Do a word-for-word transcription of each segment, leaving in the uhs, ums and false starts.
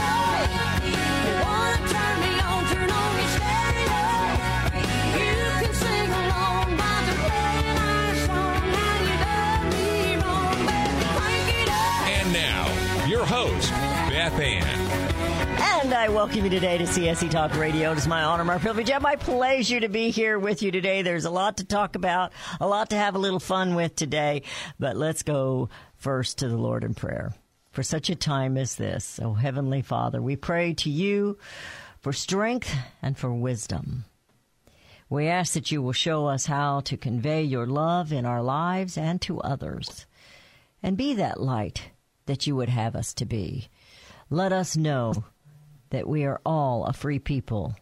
You want to turn me on, turn on your stereo. You can sing along by the way. Now, your host, Beth Ann. And I welcome you today to C S E Talk Radio. It is my honor, my privilege, and my pleasure to be here with you today. There's a lot to talk about, a lot to have a little fun with today. But let's go first to the Lord in prayer. For such a time as this, O Heavenly Father, we pray to you for strength and for wisdom. We ask that you will show us how to convey your love in our lives and to others. And be that light that you would have us to be. Let us know that we are all a free people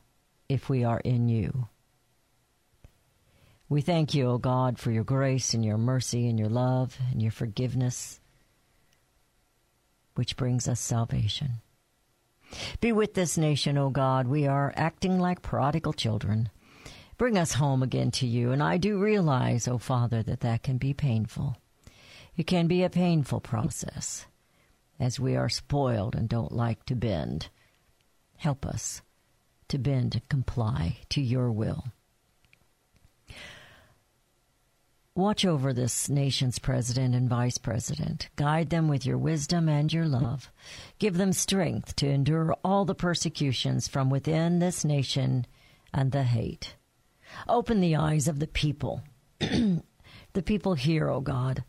if we are in you. We thank you, O God, for your grace and your mercy and your love and your forgiveness, which brings us salvation. Be with this nation, O God. We are acting like prodigal children. Bring us home again to you. And I do realize, O Father, that that can be painful. It can be a painful process, as we are spoiled and don't like to bend. Help us to bend and comply to your will. Watch over this nation's president and vice president. Guide them with your wisdom and your love. Give them strength to endure all the persecutions from within this nation and the hate. Open the eyes of the people, the people here, O God,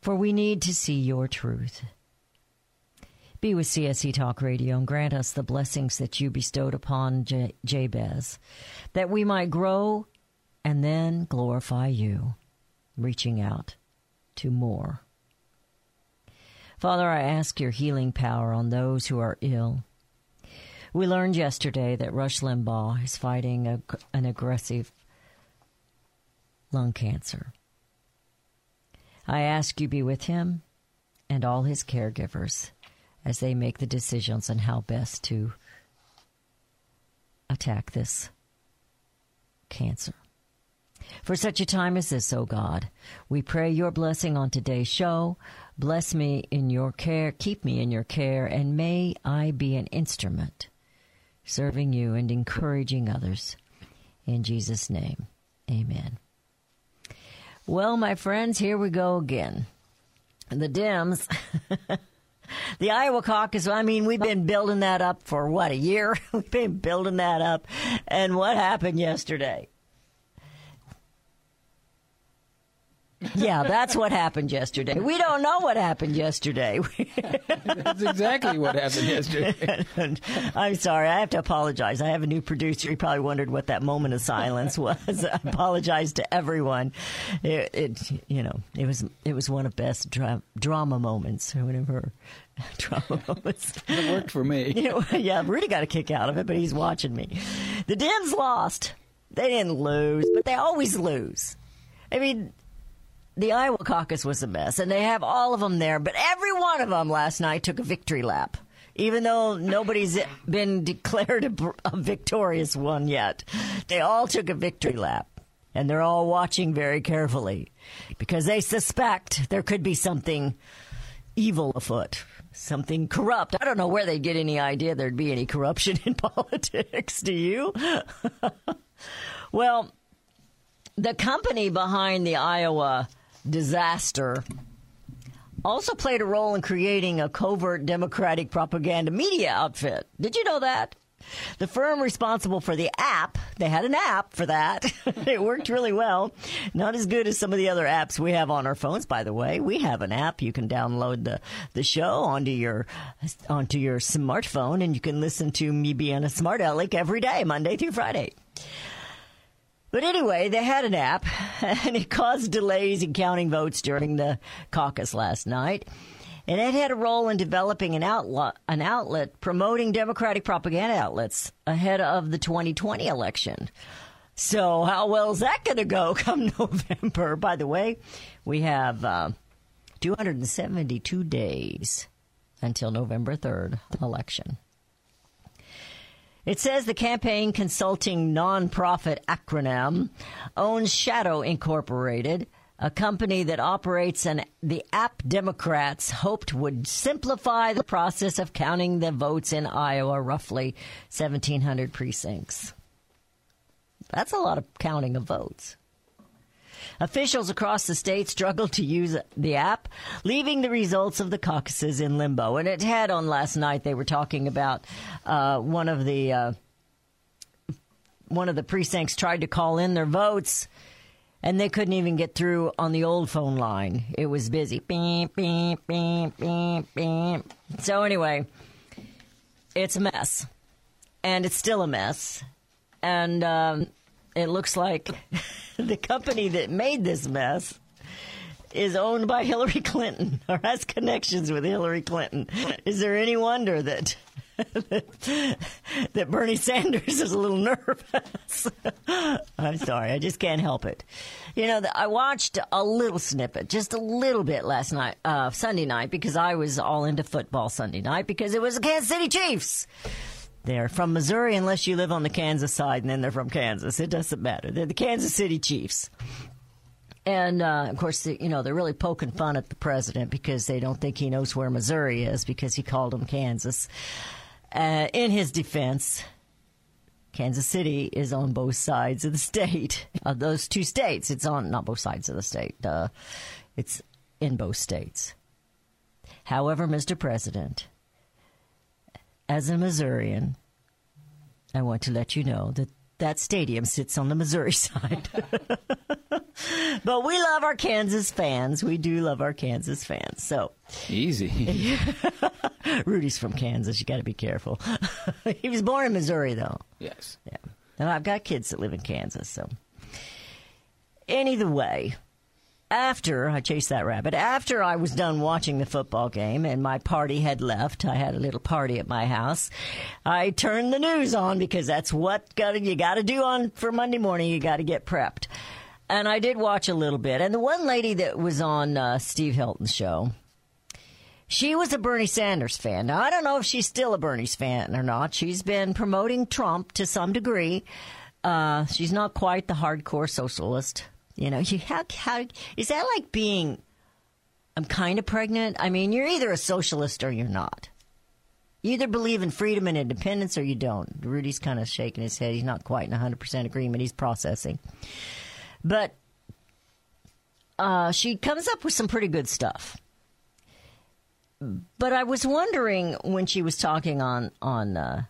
for we need to see your truth. Be with C S E Talk Radio and grant us the blessings that you bestowed upon J- Jabez, that we might grow and then glorify you, reaching out to more. Father, I ask your healing power on those who are ill. We learned yesterday that Rush Limbaugh is fighting a, an aggressive lung cancer. I ask you be with him and all his caregivers as they make the decisions on how best to attack this cancer. For such a time as this, O God, we pray your blessing on today's show. Bless me in your care, keep me in your care, and may I be an instrument serving you and encouraging others. In Jesus' name, amen. Well, my friends, here we go again. The Dems, the Iowa caucus, I mean, we've been building that up for, what, a year? We've been building that up. And what happened yesterday? Yeah, that's what happened yesterday. We don't know what happened yesterday. That's exactly what happened yesterday. I'm sorry. I have to apologize. I have a new producer. He probably wondered what that moment of silence was. I apologize to everyone. It, it, you know, it was it was one of best dra- drama moments. Whenever drama moments. It worked for me. You know, yeah, Rudy got a kick out of it, but he's watching me. The Dems lost. They didn't lose, but they always lose. I mean, the Iowa caucus was a mess, and they have all of them there. But every one of them last night took a victory lap, even though nobody's been declared a, a victorious one yet. They all took a victory lap, and they're all watching very carefully because they suspect there could be something evil afoot, something corrupt. I don't know where they'd get any idea there'd be any corruption in politics. Do you? Well, the company behind the Iowa disaster also played a role in creating a covert Democratic propaganda media outfit. Did you know that? The firm responsible for the app, they had an app for that. It worked really well. Not as good as some of the other apps we have on our phones, by the way. We have an app. You can download the, the show onto your onto your smartphone, and you can listen to me being a smart aleck every day, Monday through Friday. But anyway, they had an app, and it caused delays in counting votes during the caucus last night. And it had a role in developing an outlet, an outlet promoting Democratic propaganda outlets ahead of the twenty twenty election. So how well is that going to go come November? By the way, we have uh, two hundred seventy-two days until November third election. It says the campaign consulting nonprofit Acronym owns Shadow Incorporated, a company that operates an the app Democrats hoped would simplify the process of counting the votes in Iowa, roughly seventeen hundred precincts. That's a lot of counting of votes. Officials across the state struggled to use the app, leaving the results of the caucuses in limbo. And it had on last night, they were talking about uh, one of the uh, one of the precincts tried to call in their votes, and they couldn't even get through on the old phone line. It was busy. Beep, beep, beep, beep, beep. So anyway, it's a mess. And it's still a mess. And um, it looks like the company that made this mess is owned by Hillary Clinton or has connections with Hillary Clinton. Is there any wonder that that, that Bernie Sanders is a little nervous? I'm sorry. I just can't help it. You know, the, I watched a little snippet, just a little bit last night, uh, Sunday night, because I was all into football Sunday night because it was the Kansas City Chiefs. They're from Missouri unless you live on the Kansas side, and then they're from Kansas. It doesn't matter. They're the Kansas City Chiefs. And, uh, of course, you know, they're really poking fun at the president because they don't think he knows where Missouri is because he called them Kansas. Uh, in his defense, Kansas City is on both sides of the state, of those two states. It's on, not both sides of the state. Uh, it's in both states. However, Mister President, as a Missourian, I want to let you know that that stadium sits on the Missouri side. But we love our Kansas fans. We do love our Kansas fans. So easy. Rudy's from Kansas. You got to be careful. He was born in Missouri, though. Yes. Yeah. And I've got kids that live in Kansas. So, either way, after I chased that rabbit, after I was done watching the football game and my party had left, I had a little party at my house. I turned the news on because that's what gotta, you got to do on for Monday morning. You got to get prepped. And I did watch a little bit. And the one lady that was on uh, Steve Helton's show, she was a Bernie Sanders fan. Now, I don't know if she's still a Bernie fan or not. She's been promoting Trump to some degree. Uh, she's not quite the hardcore socialist. You know, you how, how is that like being, I'm kind of pregnant? I mean, you're either a socialist or you're not. You either believe in freedom and independence or you don't. Rudy's kind of shaking his head. He's not quite in one hundred percent agreement. He's processing. But uh, she comes up with some pretty good stuff. But I was wondering when she was talking on on uh,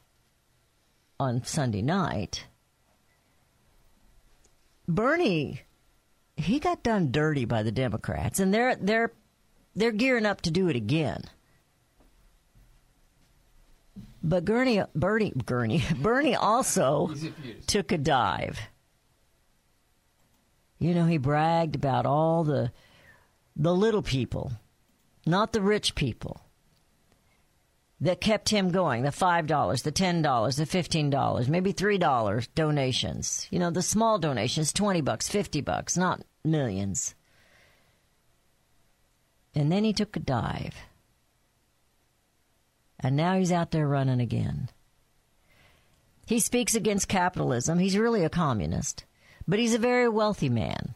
on Sunday night, Bernie, he got done dirty by the Democrats, and they're they're they're gearing up to do it again. But Gurney, Bernie, Gurney, Bernie also took a dive. You know, he bragged about all the the little people, not the rich people, that kept him going, the five dollars, the ten dollars, the fifteen dollars, maybe three dollars donations. You know, the small donations, twenty bucks, fifty bucks, not millions. And then he took a dive. And now he's out there running again. He speaks against capitalism. He's really a communist, but he's a very wealthy man.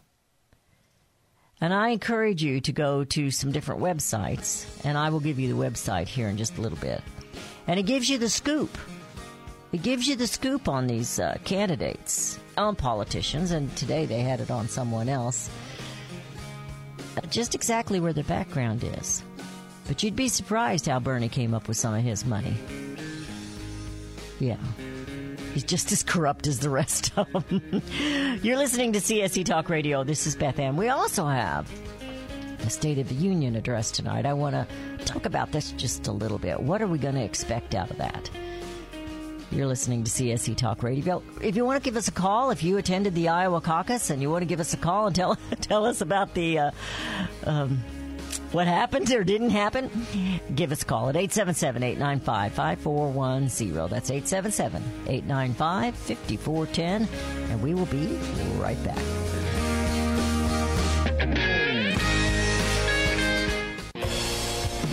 And I encourage you to go to some different websites, and I will give you the website here in just a little bit. And it gives you the scoop. It gives you the scoop on these uh, candidates, on politicians, and today they had it on someone else. Just exactly where their background is. But you'd be surprised how Bernie came up with some of his money. Yeah. He's just as corrupt as the rest of them. You're listening to C S E Talk Radio. This is Beth Ann. We also have a State of the Union address tonight. I want to talk about this just a little bit. What are we going to expect out of that? You're listening to C S E Talk Radio. If you want to give us a call, if you attended the Iowa caucus and you want to give us a call and tell, tell us about the Uh, um, what happened or didn't happen, give us a call at eight seven seven, eight nine five, five four one zero. That's eight seven seven, eight nine five, five four one zero. And we will be right back.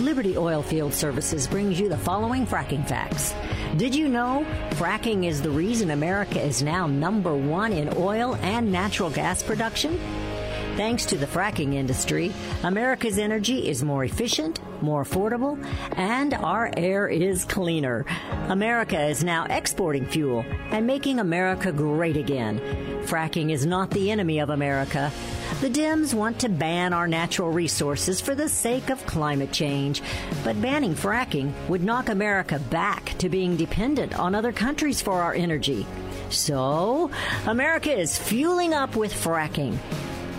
Liberty Oil Field Services brings you the following fracking facts. Did you know fracking is the reason America is now number one in oil and natural gas production? Thanks to the fracking industry, America's energy is more efficient, more affordable, and our air is cleaner. America is now exporting fuel and making America great again. Fracking is not the enemy of America. The Dems want to ban our natural resources for the sake of climate change, but banning fracking would knock America back to being dependent on other countries for our energy. So, America is fueling up with fracking.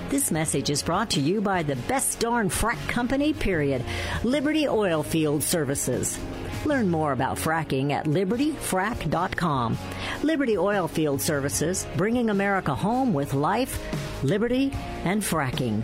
This message is brought to you by the best darn frack company, period, Liberty Oil Field Services. Learn more about fracking at liberty frack dot com. Liberty Oil Field Services, bringing America home with life, liberty, and fracking.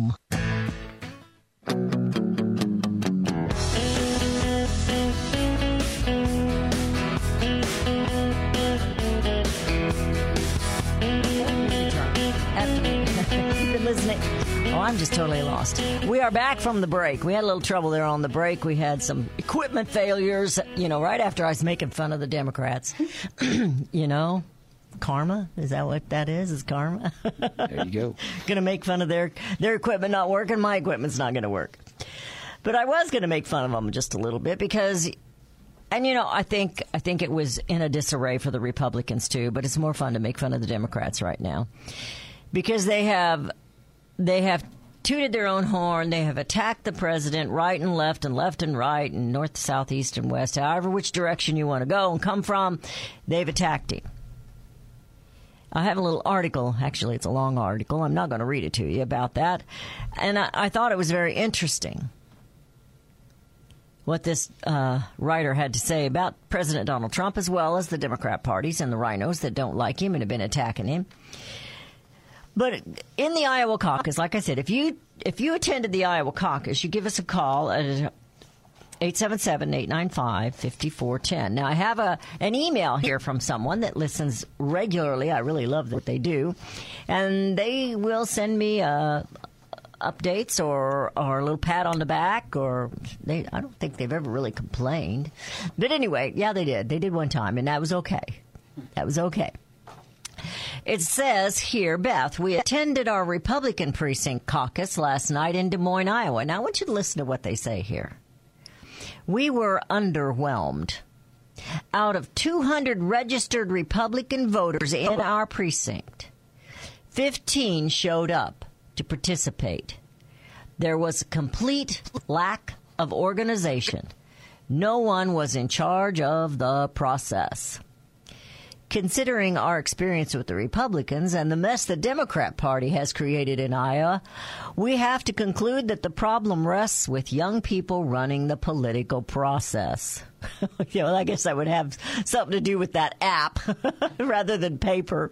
Oh, I'm just totally lost. We are back from the break. We had a little trouble there on the break. We had some equipment failures, you know, right after I was making fun of the Democrats. You know, karma? Is that what that is? Is karma? There you go. Going to make fun of their, their equipment not working. My equipment's not going to work. But I was going to make fun of them just a little bit because... And, you know, I think I think it was in a disarray for the Republicans, too. But it's more fun to make fun of the Democrats right now because they have... They have tooted their own horn. They have attacked the president right and left and left and right and north, south, east, and west, however which direction you want to go and come from. They've attacked him. I have a little article. Actually, it's a long article. I'm not going to read it to you about that. And I, I thought it was very interesting what this uh, writer had to say about President Donald Trump, as well as the Democrat parties and the rhinos that don't like him and have been attacking him. But in the Iowa caucus, like I said, if you if you attended the Iowa caucus, you give us a call at eight seven seven, eight nine five, five four one zero. Now, I have a an email here from someone that listens regularly. I really love what they do. And they will send me uh, updates or, or a little pat on the back. Or they I don't think they've ever really complained. But anyway, yeah, they did. They did one time, and that was okay. That was okay. It says here, Beth, we attended our Republican precinct caucus last night in Des Moines, Iowa. Now, I want you to listen to what they say here. We were underwhelmed. Out of two hundred registered Republican voters in our precinct, fifteen showed up to participate. There was a complete lack of organization. No one was in charge of the process. Considering our experience with the Republicans and the mess the Democrat Party has created in Iowa, we have to conclude that the problem rests with young people running the political process. Yeah, well, I guess that would have something to do with that app rather than paper.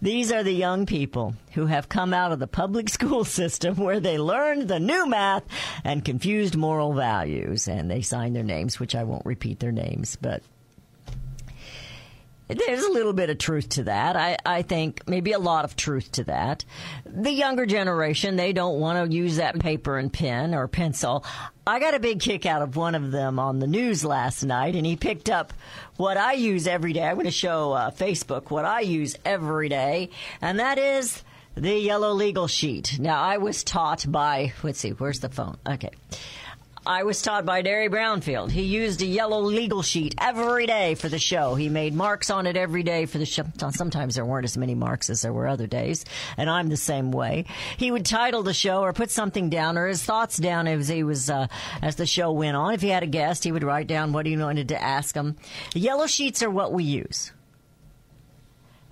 These are the young people who have come out of the public school system where they learned the new math and confused moral values. And they signed their names, which I won't repeat their names, but... There's a little bit of truth to that. I, I think maybe a lot of truth to that. The younger generation, they don't want to use that paper and pen or pencil. I got a big kick out of one of them on the news last night, and he picked up what I use every day. I'm going to show uh, Facebook what I use every day, and that is the yellow legal sheet. Now, I was taught by, let's see, where's the phone? Okay. I was taught by Derry Brownfield. He used a yellow legal sheet every day for the show. He made marks on it every day for the show. Sometimes there weren't as many marks as there were other days, and I'm the same way. He would title the show or put something down or his thoughts down as he was uh, as the show went on. If he had a guest, he would write down what he wanted to ask him. The yellow sheets are what we use.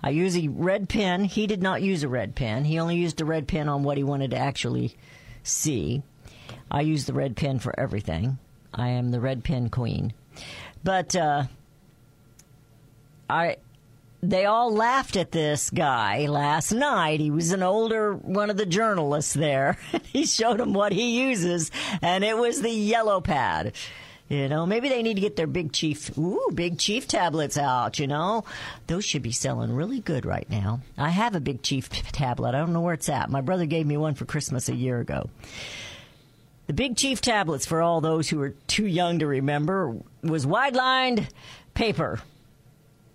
I use a red pen. He did not use a red pen. He only used a red pen on what he wanted to actually see. I use the red pen for everything. I am the red pen queen. But uh, I, they all laughed at this guy last night. He was an older one of the journalists there. He showed them what he uses, and it was the yellow pad. You know, maybe they need to get their Big Chief, ooh, Big Chief tablets out, you know. Those should be selling really good right now. I have a Big Chief tablet. I don't know where it's at. My brother gave me one for Christmas a year ago. The Big Chief tablets, for all those who are too young to remember, was wide-lined paper.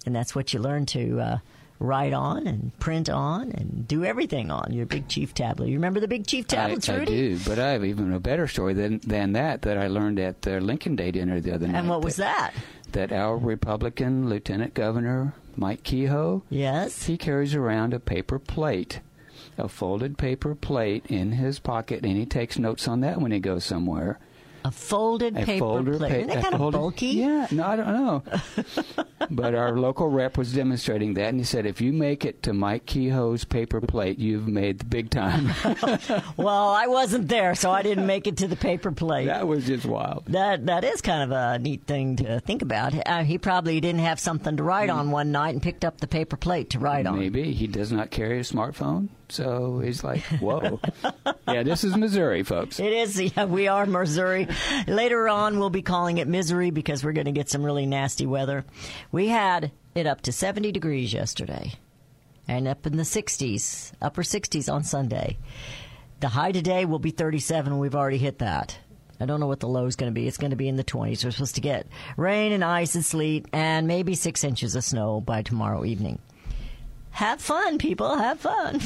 And that's what you learn to uh, write on and print on and do everything on, your Big Chief tablet. You remember the Big Chief tablets, I, Rudy? I do, but I have even a better story than, than that that I learned at the Lincoln Day dinner the other night. And what was that? That our Republican Lieutenant Governor, Mike Kehoe, yes, he carries around a paper plate. A folded paper plate in his pocket, and he takes notes on that when he goes somewhere. A folded a paper plate. Pa- Isn't that kind folded, of bulky? Yeah. No, I don't know. But our local rep was demonstrating that, and he said, if you make it to Mike Kehoe's paper plate, you've made the big time. Well, I wasn't there, so I didn't make it to the paper plate. That was just wild. That That is kind of a neat thing to think about. Uh, he probably didn't have something to write mm. on one night and picked up the paper plate to write Maybe. on. Maybe. He does not carry a smartphone. So he's like, whoa. Yeah, this is Missouri, folks. It is. Yeah, we are Missouri. Later on, we'll be calling it misery because we're going to get some really nasty weather. We had it up to seventy degrees yesterday and up in the sixties, upper sixties on Sunday. The high today will be thirty-seven. We've already hit that. I don't know what the low is going to be. It's going to be in the twenties. We're supposed to get rain and ice and sleet and maybe six inches of snow by tomorrow evening. Have fun, people. Have fun.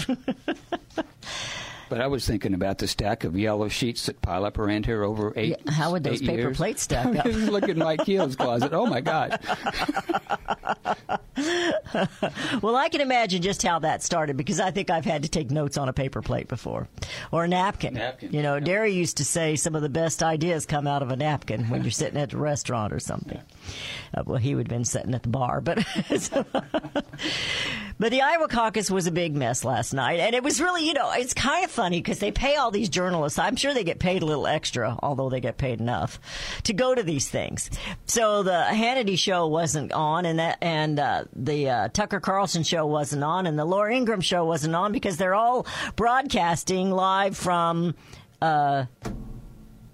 But I was thinking about the stack of yellow sheets that pile up around here over eight years. How would those paper years. plates stack up? Look at Mike Keel's closet. Oh, my God. Well, I can imagine just how that started because I think I've had to take notes on a paper plate before or a napkin. napkin. You know, Derry used to say some of the best ideas come out of a napkin when you're sitting at a restaurant or something. Yeah. Uh, well, he would have been sitting at the bar. But, so, but the Iowa caucus was a big mess last night. And it was really, you know, it's kind of funny because they pay all these journalists. I'm sure they get paid a little extra, although they get paid enough, to go to these things. So the Hannity show wasn't on, and that, and uh, the uh, Tucker Carlson show wasn't on, and the Laura Ingraham show wasn't on because they're all broadcasting live from uh,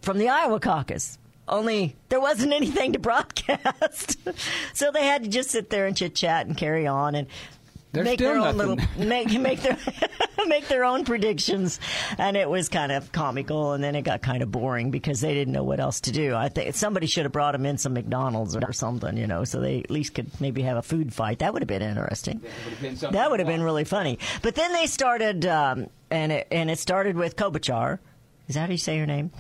from the Iowa caucus. Only there wasn't anything to broadcast, so they had to just sit there and chit chat and carry on and. There's make their own nothing. little make make their make their own predictions, and it was kind of comical, and then it got kind of boring because they didn't know what else to do. I think somebody should have brought them in some McDonald's or something, you know, so they at least could maybe have a food fight. That would have been interesting. That would have been, something that would have been really funny. But then they started, um, and it and it started with Kobachar. Is that how you say her name?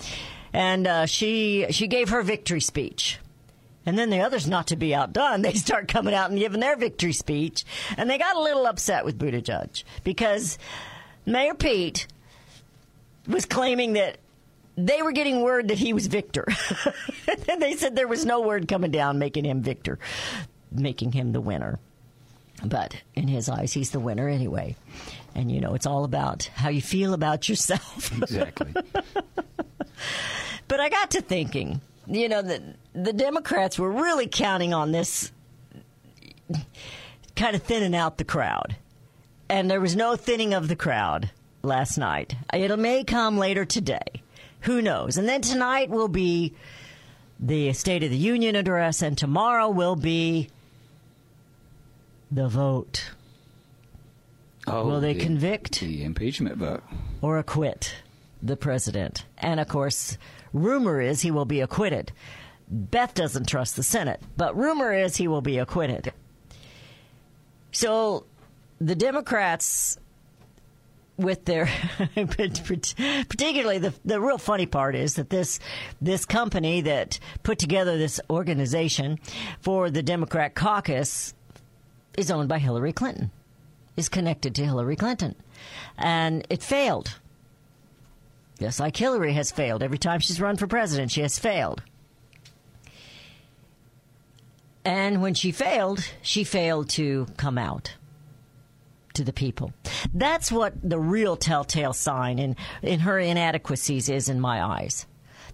And uh, she she gave her victory speech. And then the others, not to be outdone, they start coming out and giving their victory speech. And they got a little upset with Buttigieg because Mayor Pete was claiming that they were getting word that he was victor. And they said there was no word coming down making him victor, making him the winner. But in his eyes, he's the winner anyway. And, you know, it's all about how you feel about yourself. Exactly. But I got to thinking. You know, the, the Democrats were really counting on this kind of thinning out the crowd. And there was no thinning of the crowd last night. It may come later today. Who knows? And then tonight will be the State of the Union address, and tomorrow will be the vote. Oh, will they the, convict? The impeachment vote. Or acquit the president. And, of course, rumor is he will be acquitted. Beth doesn't trust the Senate, but rumor is he will be acquitted. So the Democrats with their, particularly the the real funny part is that this this company that put together this organization for the Democrat caucus is owned by Hillary Clinton, is connected to Hillary Clinton, and it failed. Just like Hillary has failed. Every time she's run for president, she has failed. And when she failed, she failed to come out to the people. That's what the real telltale sign in, in her inadequacies is in my eyes,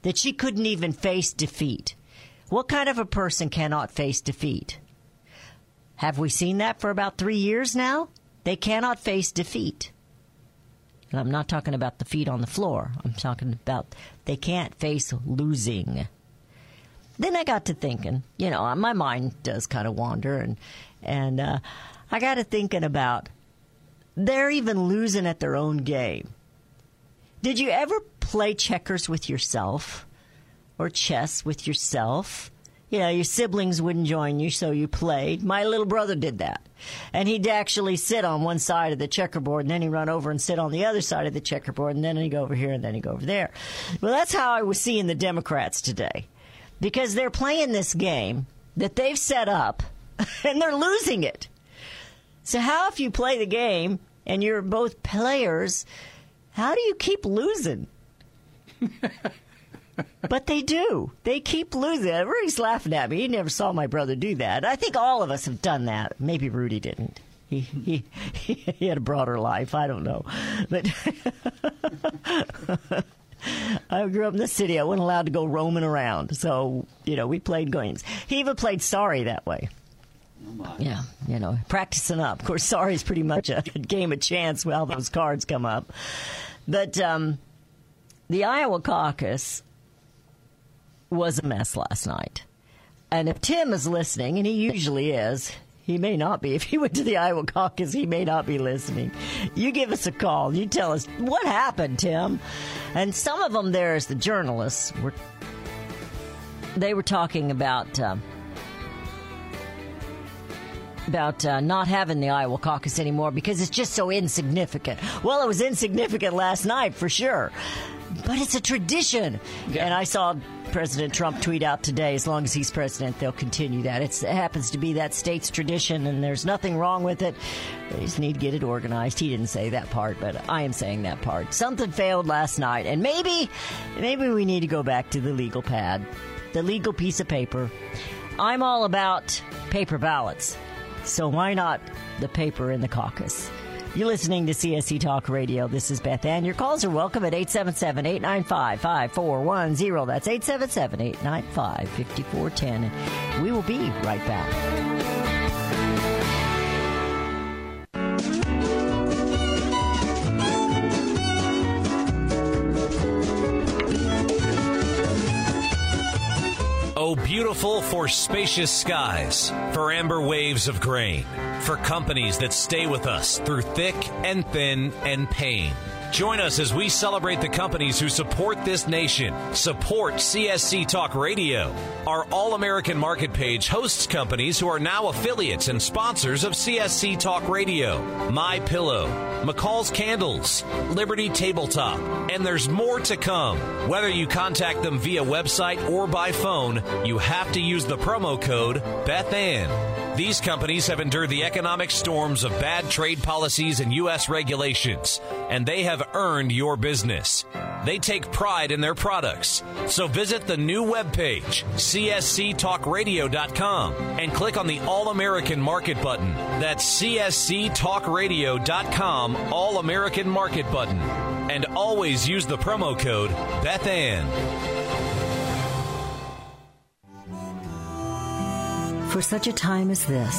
that she couldn't even face defeat. What kind of a person cannot face defeat? Have we seen that for about three years now? They cannot face defeat. And I'm not talking about the feet on the floor. I'm talking about they can't face losing. Then I got to thinking, you know, my mind does kind of wander. And and uh, I got to thinking about they're even losing at their own game. Did you ever play checkers with yourself or chess with yourself? You know, your siblings wouldn't join you, so you played. My little brother did that. And he'd actually sit on one side of the checkerboard, and then he'd run over and sit on the other side of the checkerboard, and then he'd go over here, and then he'd go over there. Well, that's how I was seeing the Democrats today, because they're playing this game that they've set up, and they're losing it. So how, if you play the game, and you're both players, how do you keep losing? But they do. They keep losing. Rudy's laughing at me. He never saw my brother do that. I think all of us have done that. Maybe Rudy didn't. He he, he had a broader life. I don't know. But I grew up in the city. I wasn't allowed to go roaming around. So, you know, we played games. He even played sorry that way. Oh my. Yeah, you know, practicing up. Of course, sorry is pretty much a game of chance while those cards come up. But um, the Iowa caucus was a mess last night. And if Tim is listening, and he usually is, he may not be. If he went to the Iowa caucus, he may not be listening. You give us a call. You tell us, what happened, Tim? And some of them there is the journalists. Were, they were talking about, um, about uh, not having the Iowa caucus anymore because it's just so insignificant. Well, it was insignificant last night for sure. But it's a tradition. Yeah. And I saw President Trump tweet out today, as long as he's president, they'll continue that. It's, it happens to be that state's tradition, and there's nothing wrong with it. They just need to get it organized. He didn't say that part, but I am saying that part. Something failed last night, and maybe, maybe we need to go back to the legal pad, the legal piece of paper. I'm all about paper ballots, so why not the paper in the caucus? You're listening to C S E Talk Radio. This is Beth Ann. Your calls are welcome at eight seven seven, eight nine five, five four one zero. That's eight seven seven, eight nine five, five four one zero. And we will be right back. Oh, beautiful for spacious skies, for amber waves of grain. For companies that stay with us through thick and thin and pain. Join us as we celebrate the companies who support this nation. Support C S C Talk Radio. Our All-American Market page hosts companies who are now affiliates and sponsors of C S C Talk Radio. MyPillow, McCall's Candles, Liberty Tabletop, and there's more to come. Whether you contact them via website or by phone, you have to use the promo code BethAnn. These companies have endured the economic storms of bad trade policies and U S regulations, and they have earned your business. They take pride in their products. So visit the new webpage, c s c talk radio dot com, and click on the All-American Market button. That's c s c talk radio dot com, All-American Market button. And always use the promo code BethAnn. For such a time as this,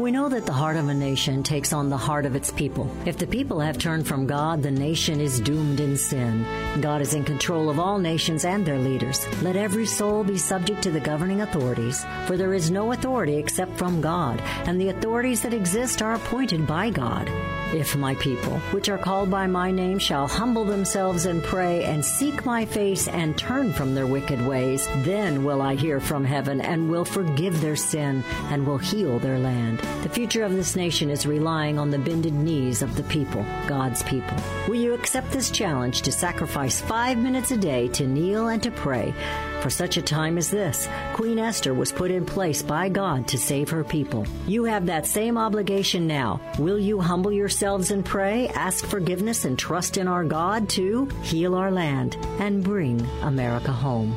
we know that the heart of a nation takes on the heart of its people. If the people have turned from God, the nation is doomed in sin. God is in control of all nations and their leaders. Let every soul be subject to the governing authorities, for there is no authority except from God, and the authorities that exist are appointed by God. If my people, which are called by my name, shall humble themselves and pray and seek my face and turn from their wicked ways, then will I hear from heaven and will forgive their sin and will heal their land. The future of this nation is relying on the bended knees of the people, God's people. Will you accept this challenge to sacrifice five minutes a day to kneel and to pray? For such a time as this, Queen Esther was put in place by God to save her people. You have that same obligation now. Will you humble yourselves and pray, ask forgiveness, and trust in our God to heal our land and bring America home?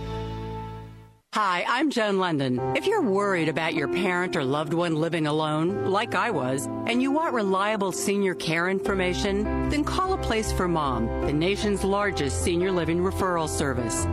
Hi, I'm Joan London. If you're worried about your parent or loved one living alone, like I was, and you want reliable senior care information, then call A Place for Mom, the nation's largest senior living referral service.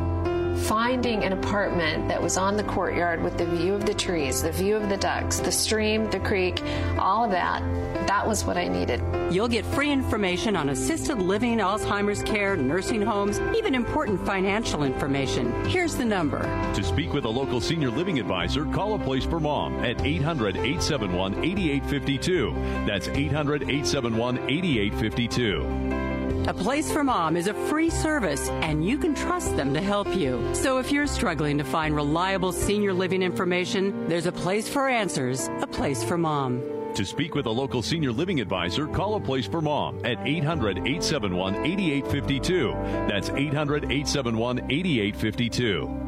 Finding an apartment that was on the courtyard with the view of the trees, the view of the ducks, the stream, the creek, all of that, that was what I needed. You'll get free information on assisted living, Alzheimer's care, nursing homes, even important financial information. Here's the number. To speak with a local senior living advisor, call A Place for Mom at eight hundred, eight seven one, eight eight five two. That's eight hundred, eight seven one, eight eight five two. A Place for Mom is a free service, and you can trust them to help you. So if you're struggling to find reliable senior living information, there's a place for answers, A Place for Mom. To speak with a local senior living advisor, call A Place for Mom at eight hundred, eight seven one, eight eight five two. That's eight hundred, eight seven one, eight eight five two.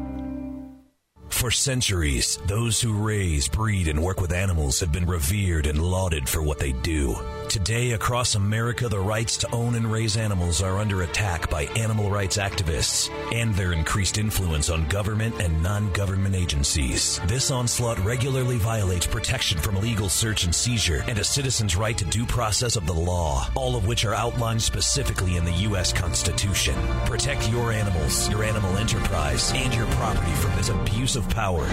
For centuries, those who raise, breed, and work with animals have been revered and lauded for what they do. Today, across America, the rights to own and raise animals are under attack by animal rights activists and their increased influence on government and non-government agencies. This onslaught regularly violates protection from illegal search and seizure and a citizen's right to due process of the law, all of which are outlined specifically in the U S Constitution. Protect your animals, your animal enterprise, and your property from this abuse of power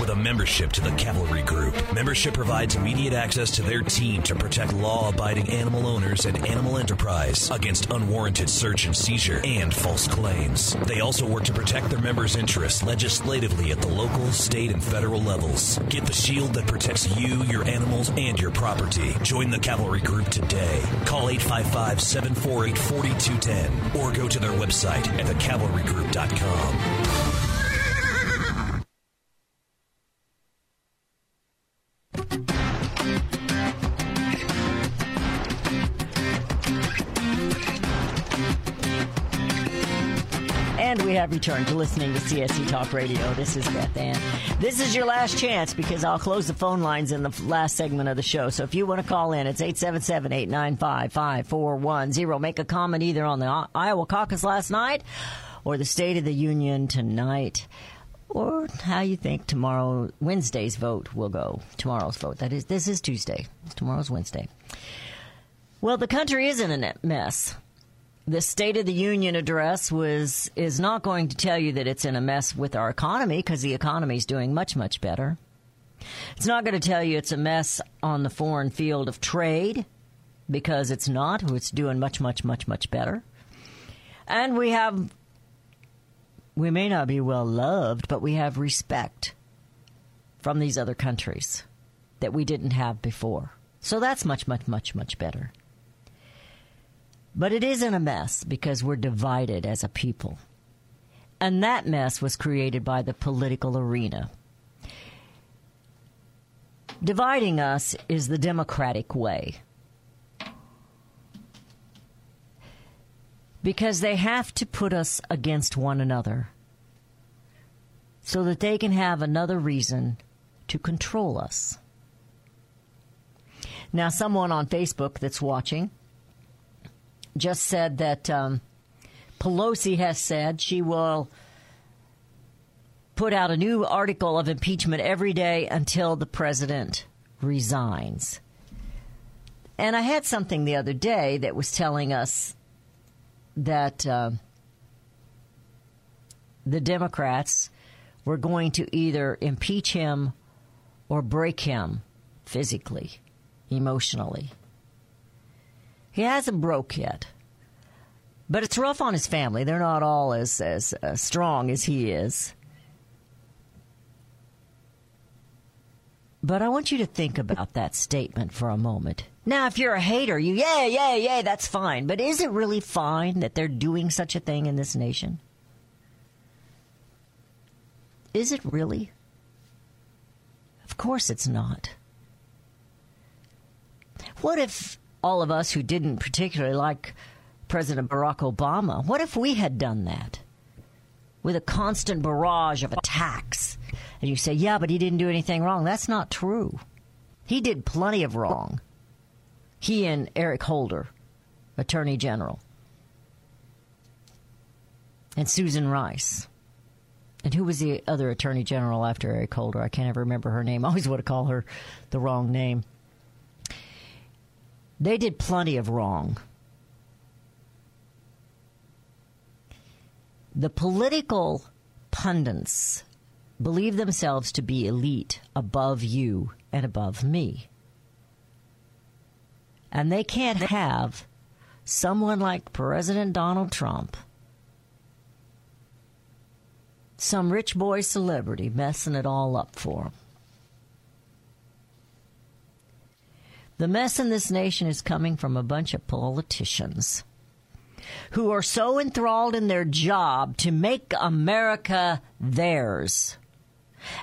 with a membership to the Cavalry Group. Membership provides immediate access to their team to protect law-abiding animal owners and animal enterprise against unwarranted search and seizure and false claims. They also work to protect their members' interests legislatively at the local, state, and federal levels. Get the shield that protects you, your animals, and your property. Join the Cavalry Group today. Call eight five five, seven four eight, four two one zero or go to their website at the cavalry group dot com. We have returned to listening to C S E Talk Radio. This is Beth Ann. This is your last chance because I'll close the phone lines in the last segment of the show. So if you want to call in, it's eight seven seven, eight nine five, five four one zero. Make a comment either on the Iowa caucus last night or the State of the Union tonight or how you think tomorrow, Wednesday's vote will go. Tomorrow's vote. That is, this is Tuesday. Tomorrow's Wednesday. Well, the country is in a mess. The State of the Union address was is not going to tell you that it's in a mess with our economy because the economy is doing much, much better. It's not going to tell you it's a mess on the foreign field of trade because it's not. It's doing much, much, much, much better. And we have, we may not be well loved, but we have respect from these other countries that we didn't have before. So that's much, much, much, much better. But it isn't a mess because we're divided as a people. And that mess was created by the political arena. Dividing us is the Democratic way. Because they have to put us against one another so that they can have another reason to control us. Now, someone on Facebook that's watching just said that um, Pelosi has said she will put out a new article of impeachment every day until the president resigns. And I had something the other day that was telling us that uh, the Democrats were going to either impeach him or break him physically, emotionally. He hasn't broke yet, but it's rough on his family. They're not all as, as uh, strong as he is. But I want you to think about that statement for a moment. Now, if you're a hater, you, yeah, yeah, yeah, that's fine. But is it really fine that they're doing such a thing in this nation? Is it really? Of course it's not. What if all of us who didn't particularly like President Barack Obama, what if we had done that with a constant barrage of attacks? And you say, yeah, but he didn't do anything wrong. That's not true. He did plenty of wrong. He and Eric Holder, Attorney General, and Susan Rice. And who was the other Attorney General after Eric Holder? I can't ever remember her name. I always want to call her the wrong name. They did plenty of wrong. The political pundits believe themselves to be elite, above you and above me. And they can't have someone like President Donald Trump, some rich boy celebrity, messing it all up for him. The mess in this nation is coming from a bunch of politicians who are so enthralled in their job to make America theirs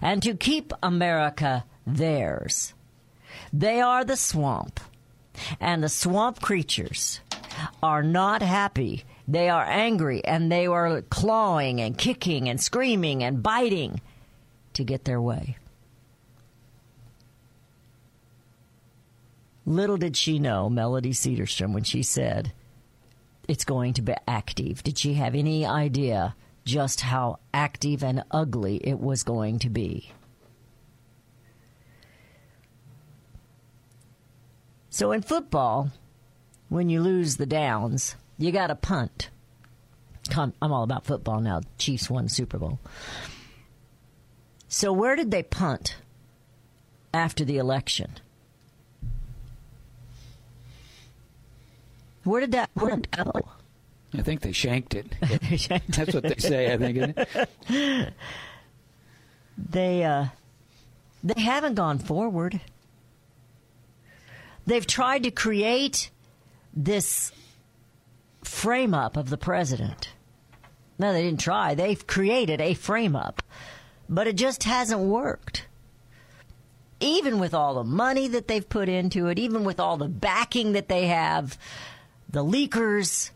and to keep America theirs. They are the swamp, and the swamp creatures are not happy. They are angry, and they are clawing and kicking and screaming and biting to get their way. Little did she know, Melody Cedarstrom, when she said it's going to be active. Did she have any idea just how active and ugly it was going to be? So in football, when you lose the downs, you got to punt. I'm all about football now. Chiefs won Super Bowl. So where did they punt after the election? Where did that punt go? I think they shanked it. They shanked That's it. What they say, I think. Isn't it? They, uh, they haven't gone forward. They've tried to create this frame-up of the president. No, they didn't try. They've created a frame-up. But it just hasn't worked. Even with all the money that they've put into it, even with all the backing that they have, the leakers,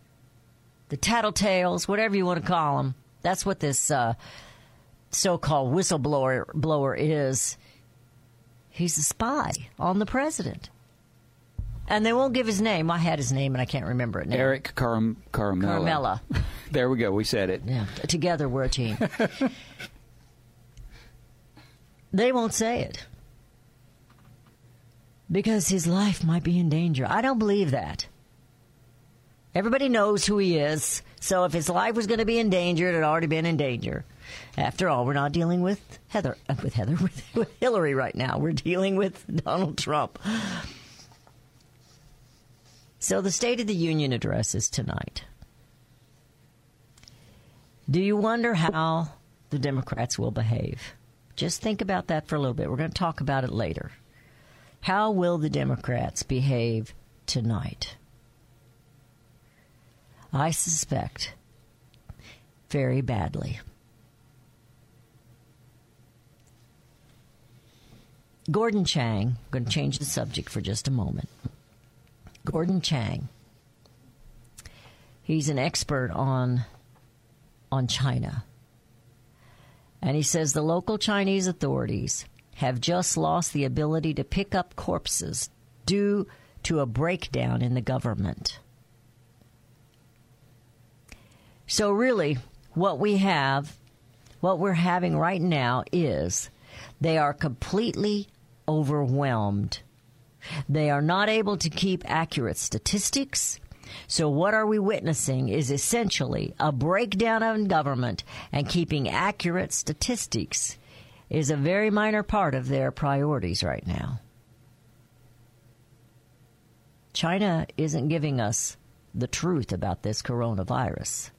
the tattletales, whatever you want to call them. That's what this uh, so-called whistleblower blower is. He's a spy on the president. And they won't give his name. I had his name, and I can't remember it now. Eric Carm- Carmella. Carmella. There we go. We said it. Yeah. Together, we're a team. They won't say it. Because his life might be in danger. I don't believe that. Everybody knows who he is. So if his life was going to be in danger, it had already been in danger. After all, we're not dealing with Heather, with Heather, with, with Hillary right now. We're dealing with Donald Trump. So the State of the Union address is tonight. Do you wonder how the Democrats will behave? Just think about that for a little bit. We're going to talk about it later. How will the Democrats behave tonight? I suspect very badly. Gordon Chang, I'm going to change the subject for just a moment. Gordon Chang, he's an expert on on China. And he says the local Chinese authorities have just lost the ability to pick up corpses due to a breakdown in the government. So really, what we have, what we're having right now is they are completely overwhelmed. They are not able to keep accurate statistics. So what are we witnessing is essentially a breakdown of government, and keeping accurate statistics is a very minor part of their priorities right now. China isn't giving us the truth about this coronavirus.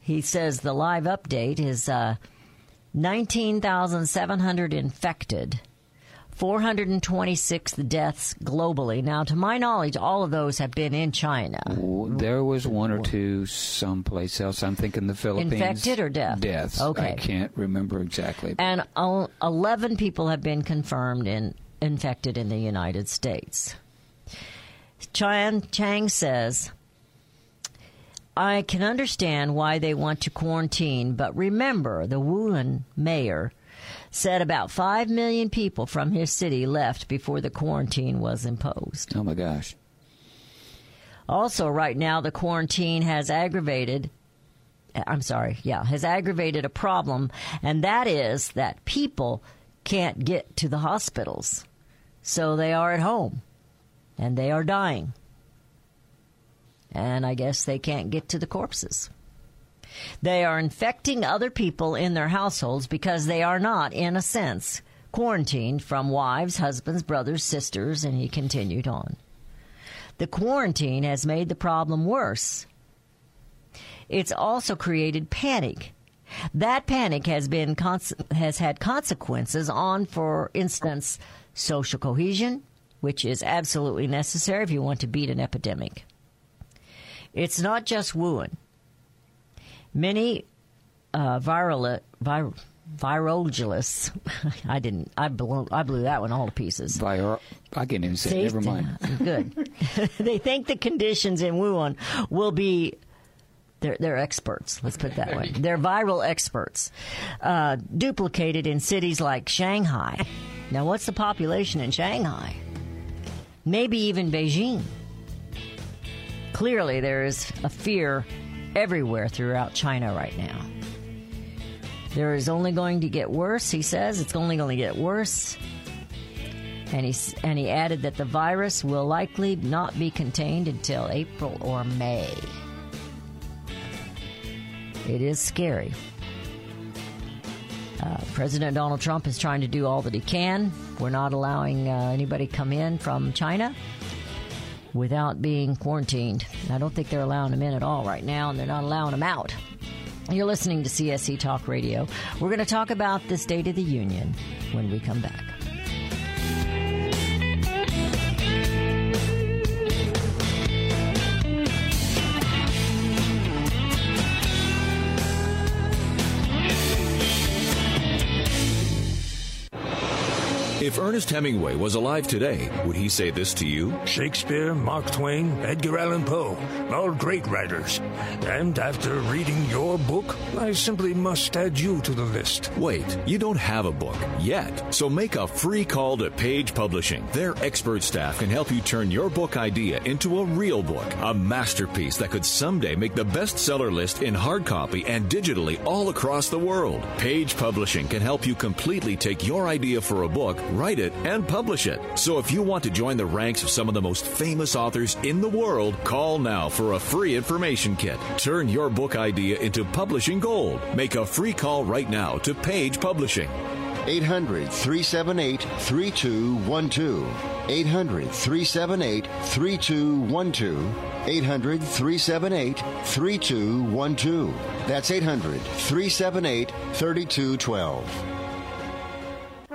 He says the live update is uh, nineteen thousand seven hundred infected, four hundred twenty-six deaths globally. Now, to my knowledge, all of those have been in China. There was one or two someplace else. I'm thinking the Philippines. Infected or death? Deaths. Okay. I can't remember exactly. And eleven people have been confirmed in, infected in the United States. Chang Chang says, I can understand why they want to quarantine, but remember the Wuhan mayor said about five million people from his city left before the quarantine was imposed. Oh, my gosh. Also, right now, the quarantine has aggravated, I'm sorry, yeah, has aggravated a problem, and that is that people can't get to the hospitals. So they are at home, and they are dying. And I guess they can't get to the corpses. They are infecting other people in their households because they are not, in a sense, quarantined from wives, husbands, brothers, sisters, and he continued on. The quarantine has made the problem worse. It's also created panic. That panic has been cons- has had consequences on, for instance, social cohesion, which is absolutely necessary if you want to beat an epidemic. It's not just Wuhan. Many uh, virulent, vir, virologists. I didn't. I blew. I blew that one all to pieces. Viral. I can't even say. They, never mind. Good. They think the conditions in Wuhan will be. They're, they're experts. Let's put it that way. They're viral experts, uh, duplicated in cities like Shanghai. Now, what's the population in Shanghai? Maybe even Beijing. Clearly, there is a fear everywhere throughout China right now. There is only going to get worse, he says. It's only going to get worse. And he, and he added that the virus will likely not be contained until April or May. It is scary. Uh, President Donald Trump is trying to do all that he can. We're not allowing uh, anybody come in from China without being quarantined. I don't think they're allowing them in at all right now, and they're not allowing them out. You're listening to C S E Talk Radio. We're going to talk about the State of the Union when we come back. If Ernest Hemingway was alive today, would he say this to you? Shakespeare, Mark Twain, Edgar Allan Poe, all great writers. And after reading your book, I simply must add you to the list. Wait, you don't have a book yet, so make a free call to Page Publishing. Their expert staff can help you turn your book idea into a real book, a masterpiece that could someday make the bestseller list in hard copy and digitally all across the world. Page Publishing can help you completely take your idea for a book, write it, and publish it. So if you want to join the ranks of some of the most famous authors in the world, call now for a free information kit. Turn your book idea into publishing gold. Make a free call right now to Page Publishing. eight hundred, three seven eight, three two one two. eight hundred, three seven eight, three two one two. eight hundred, three seven eight, three two one two. That's eight hundred, three seven eight, three two one two.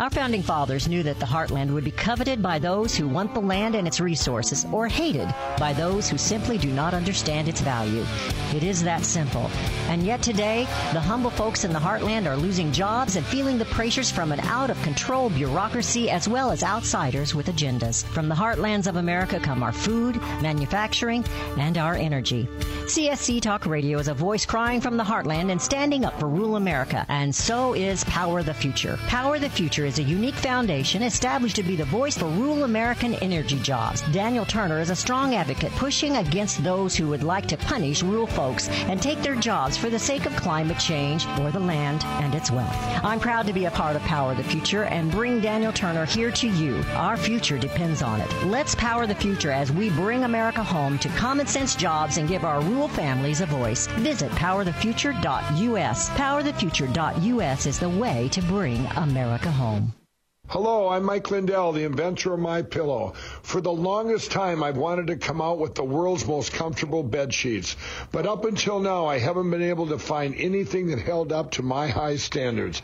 Our founding fathers knew that the heartland would be coveted by those who want the land and its resources, or hated by those who simply do not understand its value. It is that simple. And yet today, the humble folks in the heartland are losing jobs and feeling the pressures from an out-of-control bureaucracy as well as outsiders with agendas. From the heartlands of America come our food, manufacturing, and our energy. C S C Talk Radio is a voice crying from the heartland and standing up for rural America. And so is Power the Future. Power the Future is is a unique foundation established to be the voice for rural American energy jobs. Daniel Turner is a strong advocate pushing against those who would like to punish rural folks and take their jobs for the sake of climate change or the land and its wealth. I'm proud to be a part of Power the Future and bring Daniel Turner here to you. Our future depends on it. Let's power the future as we bring America home to common sense jobs and give our rural families a voice. Visit power the future dot U S. power the future dot U S is the way to bring America home. Hello, I'm Mike Lindell, the inventor of MyPillow. For the longest time, I've wanted to come out with the world's most comfortable bed sheets. But up until now, I haven't been able to find anything that held up to my high standards.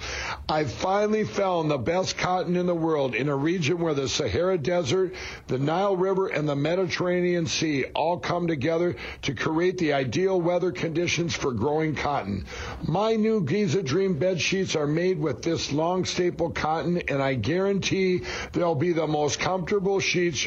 I've finally found the best cotton in the world in a region where the Sahara Desert, the Nile River, and the Mediterranean Sea all come together to create the ideal weather conditions for growing cotton. My new Giza Dream bed sheets are made with this long staple cotton, and I guarantee they'll be the most comfortable sheets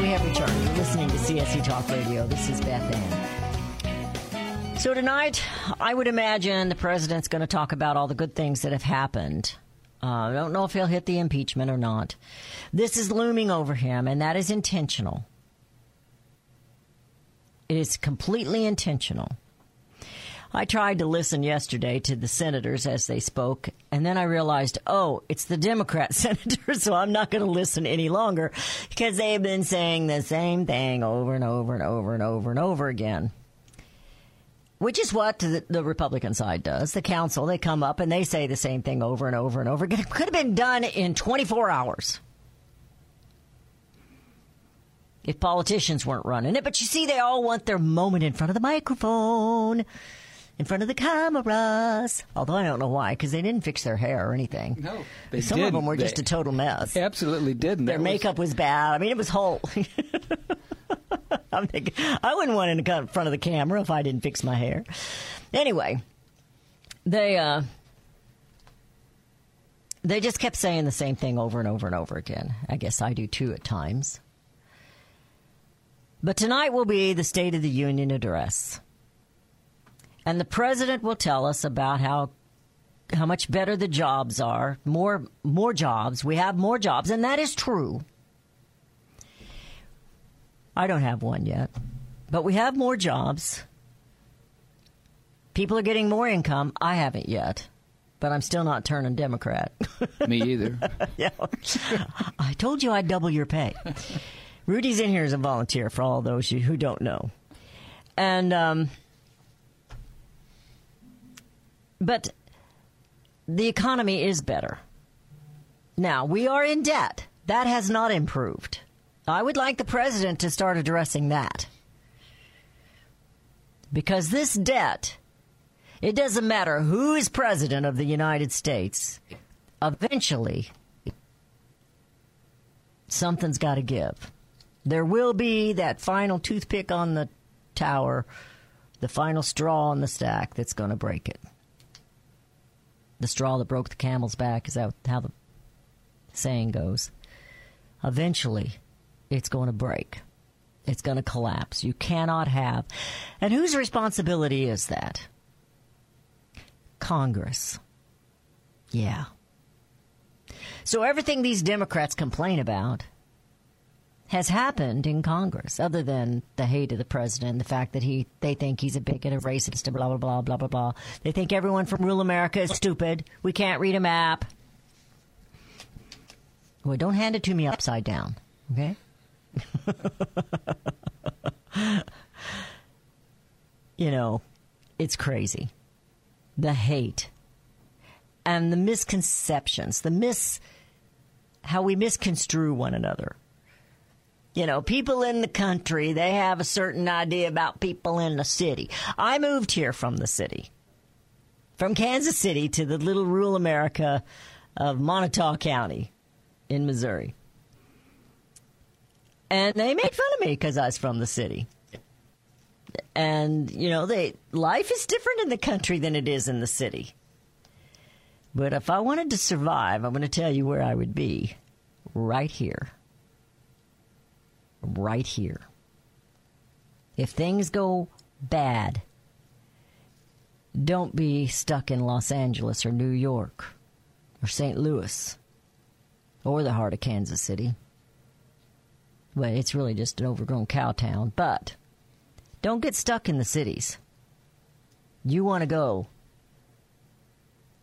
We have returned. You're listening to C S E Talk Radio. This is Beth Ann. So tonight, I would imagine the president's going to talk about all the good things that have happened. Uh, I don't know if he'll hit the impeachment or not. This is looming over him, and that is intentional. It is completely intentional. I tried to listen yesterday to the senators as they spoke, and then I realized, oh, it's the Democrat senators, so I'm not going to listen any longer because they've been saying the same thing over and over and over and over and over again, which is what the, the Republican side does. The council, they come up and they say the same thing over and over and over again. It could have been done in twenty-four hours if politicians weren't running it. But you see, they all want their moment in front of the microphone. In front of the cameras. Although I don't know why, because they didn't fix their hair or anything. No, they Some didn't. Of them were they just a total mess. Absolutely didn't. Their that makeup was... was bad. I mean, it was whole. I'm thinking, I wouldn't want it in front of the camera if I didn't fix my hair. Anyway, they uh, they just kept saying the same thing over and over and over again. I guess I do too at times. But tonight will be the State of the Union address. And the president will tell us about how how much better the jobs are, more more jobs. We have more jobs, and that is true. I don't have one yet, but we have more jobs. People are getting more income. I haven't yet, but I'm still not turning Democrat. Me either. Yeah. I told you I'd double your pay. Rudy's in here as a volunteer for all those who don't know. And... um But the economy is better. Now, we are in debt. That has not improved. I would like the president to start addressing that. Because this debt, it doesn't matter who is president of the United States, eventually something's got to give. There will be that final toothpick on the tower, the final straw on the stack that's going to break it. The straw that broke the camel's back, is that how the saying goes? Eventually, it's going to break. It's going to collapse. You cannot have. And whose responsibility is that? Congress. Yeah. So everything these Democrats complain about has happened in Congress, other than the hate of the president, the fact that he they think he's a bigot, a racist, blah, blah, blah, blah, blah, blah. They think everyone from rural America is stupid. We can't read a map. Well, don't hand it to me upside down, okay? You know, it's crazy. The hate and the misconceptions, the mis, how we misconstrue one another. You know, people in the country, they have a certain idea about people in the city. I moved here from the city, from Kansas City to the little rural America of Monotau County in Missouri. And they made fun of me because I was from the city. And, you know, they life is different in the country than it is in the city. But if I wanted to survive, I'm going to tell you where I would be. Right here. Right here. If things go bad, don't be stuck in Los Angeles or New York or Saint Louis or the heart of Kansas City. Well, it's really just an overgrown cow town, but don't get stuck in the cities. You want to go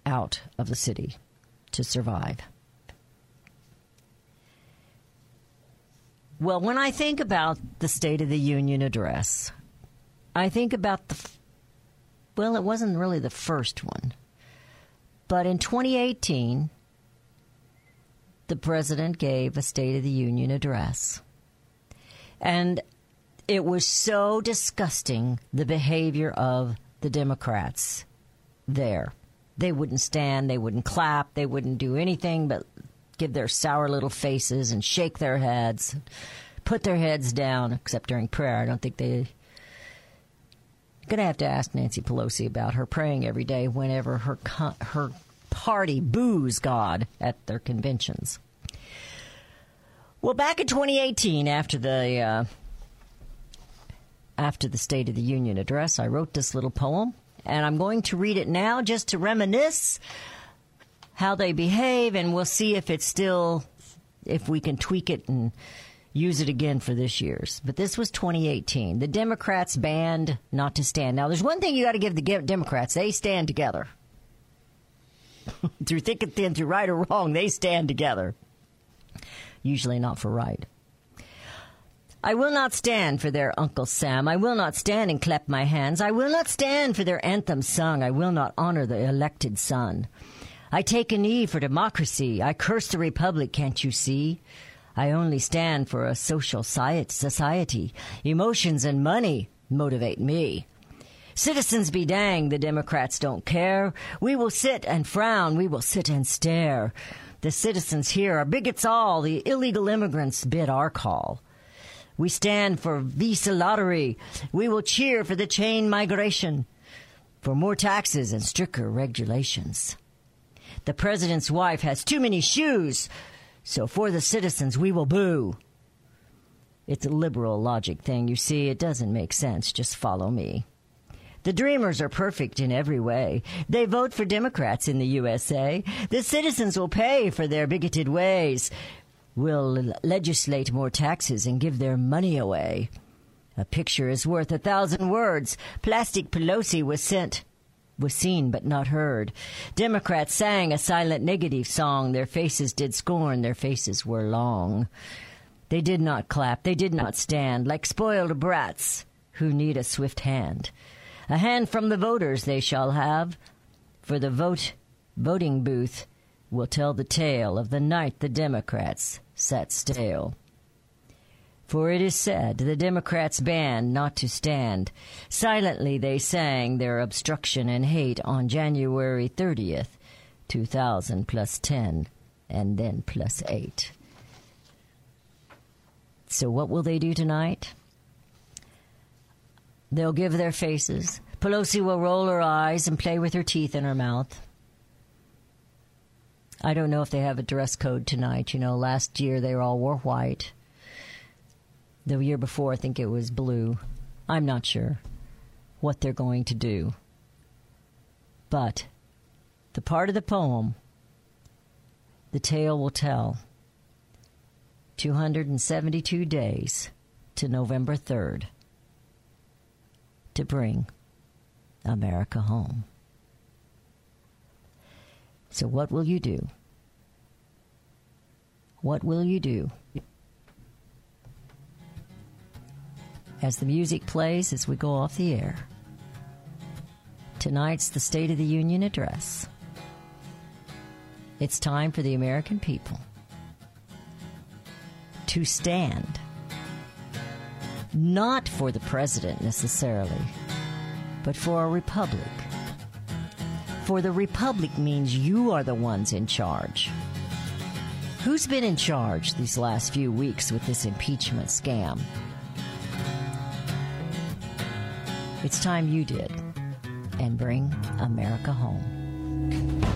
out of the city to survive. Well, when I think about the State of the Union address, I think about the, well, it wasn't really the first one, but in twenty eighteen, the president gave a State of the Union address. And it was so disgusting, the behavior of the Democrats there. They wouldn't stand, they wouldn't clap, they wouldn't do anything but give their sour little faces and shake their heads, put their heads down, except during prayer. I don't think they... Going to have to ask Nancy Pelosi about her praying every day whenever her her party boos God at their conventions. Well, back in twenty eighteen, after the uh, after the State of the Union address, I wrote this little poem, and I'm going to read it now just to reminisce how they behave, and we'll see if it's still, if we can tweak it and use it again for this year's. But this was twenty eighteen. The Democrats banned not to stand. Now, there's one thing you got to give the Democrats. They stand together. Through thick and thin, through right or wrong, they stand together. Usually not for right. I will not stand for their Uncle Sam. I will not stand and clap my hands. I will not stand for their anthem sung. I will not honor the elected son. I take a knee for democracy. I curse the republic, can't you see? I only stand for a social society. Emotions and money motivate me. Citizens be danged, the Democrats don't care. We will sit and frown. We will sit and stare. The citizens here are bigots all. The illegal immigrants bid our call. We stand for visa lottery. We will cheer for the chain migration, for more taxes and stricter regulations. The president's wife has too many shoes, so for the citizens we will boo. It's a liberal logic thing, you see. It doesn't make sense. Just follow me. The dreamers are perfect in every way. They vote for Democrats in the U S A. The citizens will pay for their bigoted ways. We'll legislate more taxes and give their money away. A picture is worth a thousand words. Plastic Pelosi was sent... was seen but not heard. Democrats sang a silent negative song. Their faces did scorn. Their faces were long. They did not clap. They did not stand like spoiled brats who need a swift hand. A hand from the voters they shall have, for the vote voting booth will tell the tale of the night the Democrats sat stale. For it is said, the Democrats banned not to stand. Silently they sang their obstruction and hate on January thirtieth, two thousand plus ten, and then plus eight. So what will they do tonight? They'll give their faces. Pelosi will roll her eyes and play with her teeth in her mouth. I don't know if they have a dress code tonight. You know, last year they all wore white. The year before, I think it was blue. I'm not sure what they're going to do. But the part of the poem, the tale will tell. two hundred seventy-two days to November third to bring America home. So what will you do? What will you do? As the music plays as we go off the air. Tonight's the State of the Union address. It's time for the American people to stand not for the president necessarily, but for a republic. For the republic means you are the ones in charge. Who's been in charge these last few weeks with this impeachment scam? It's time you did. And bring America home.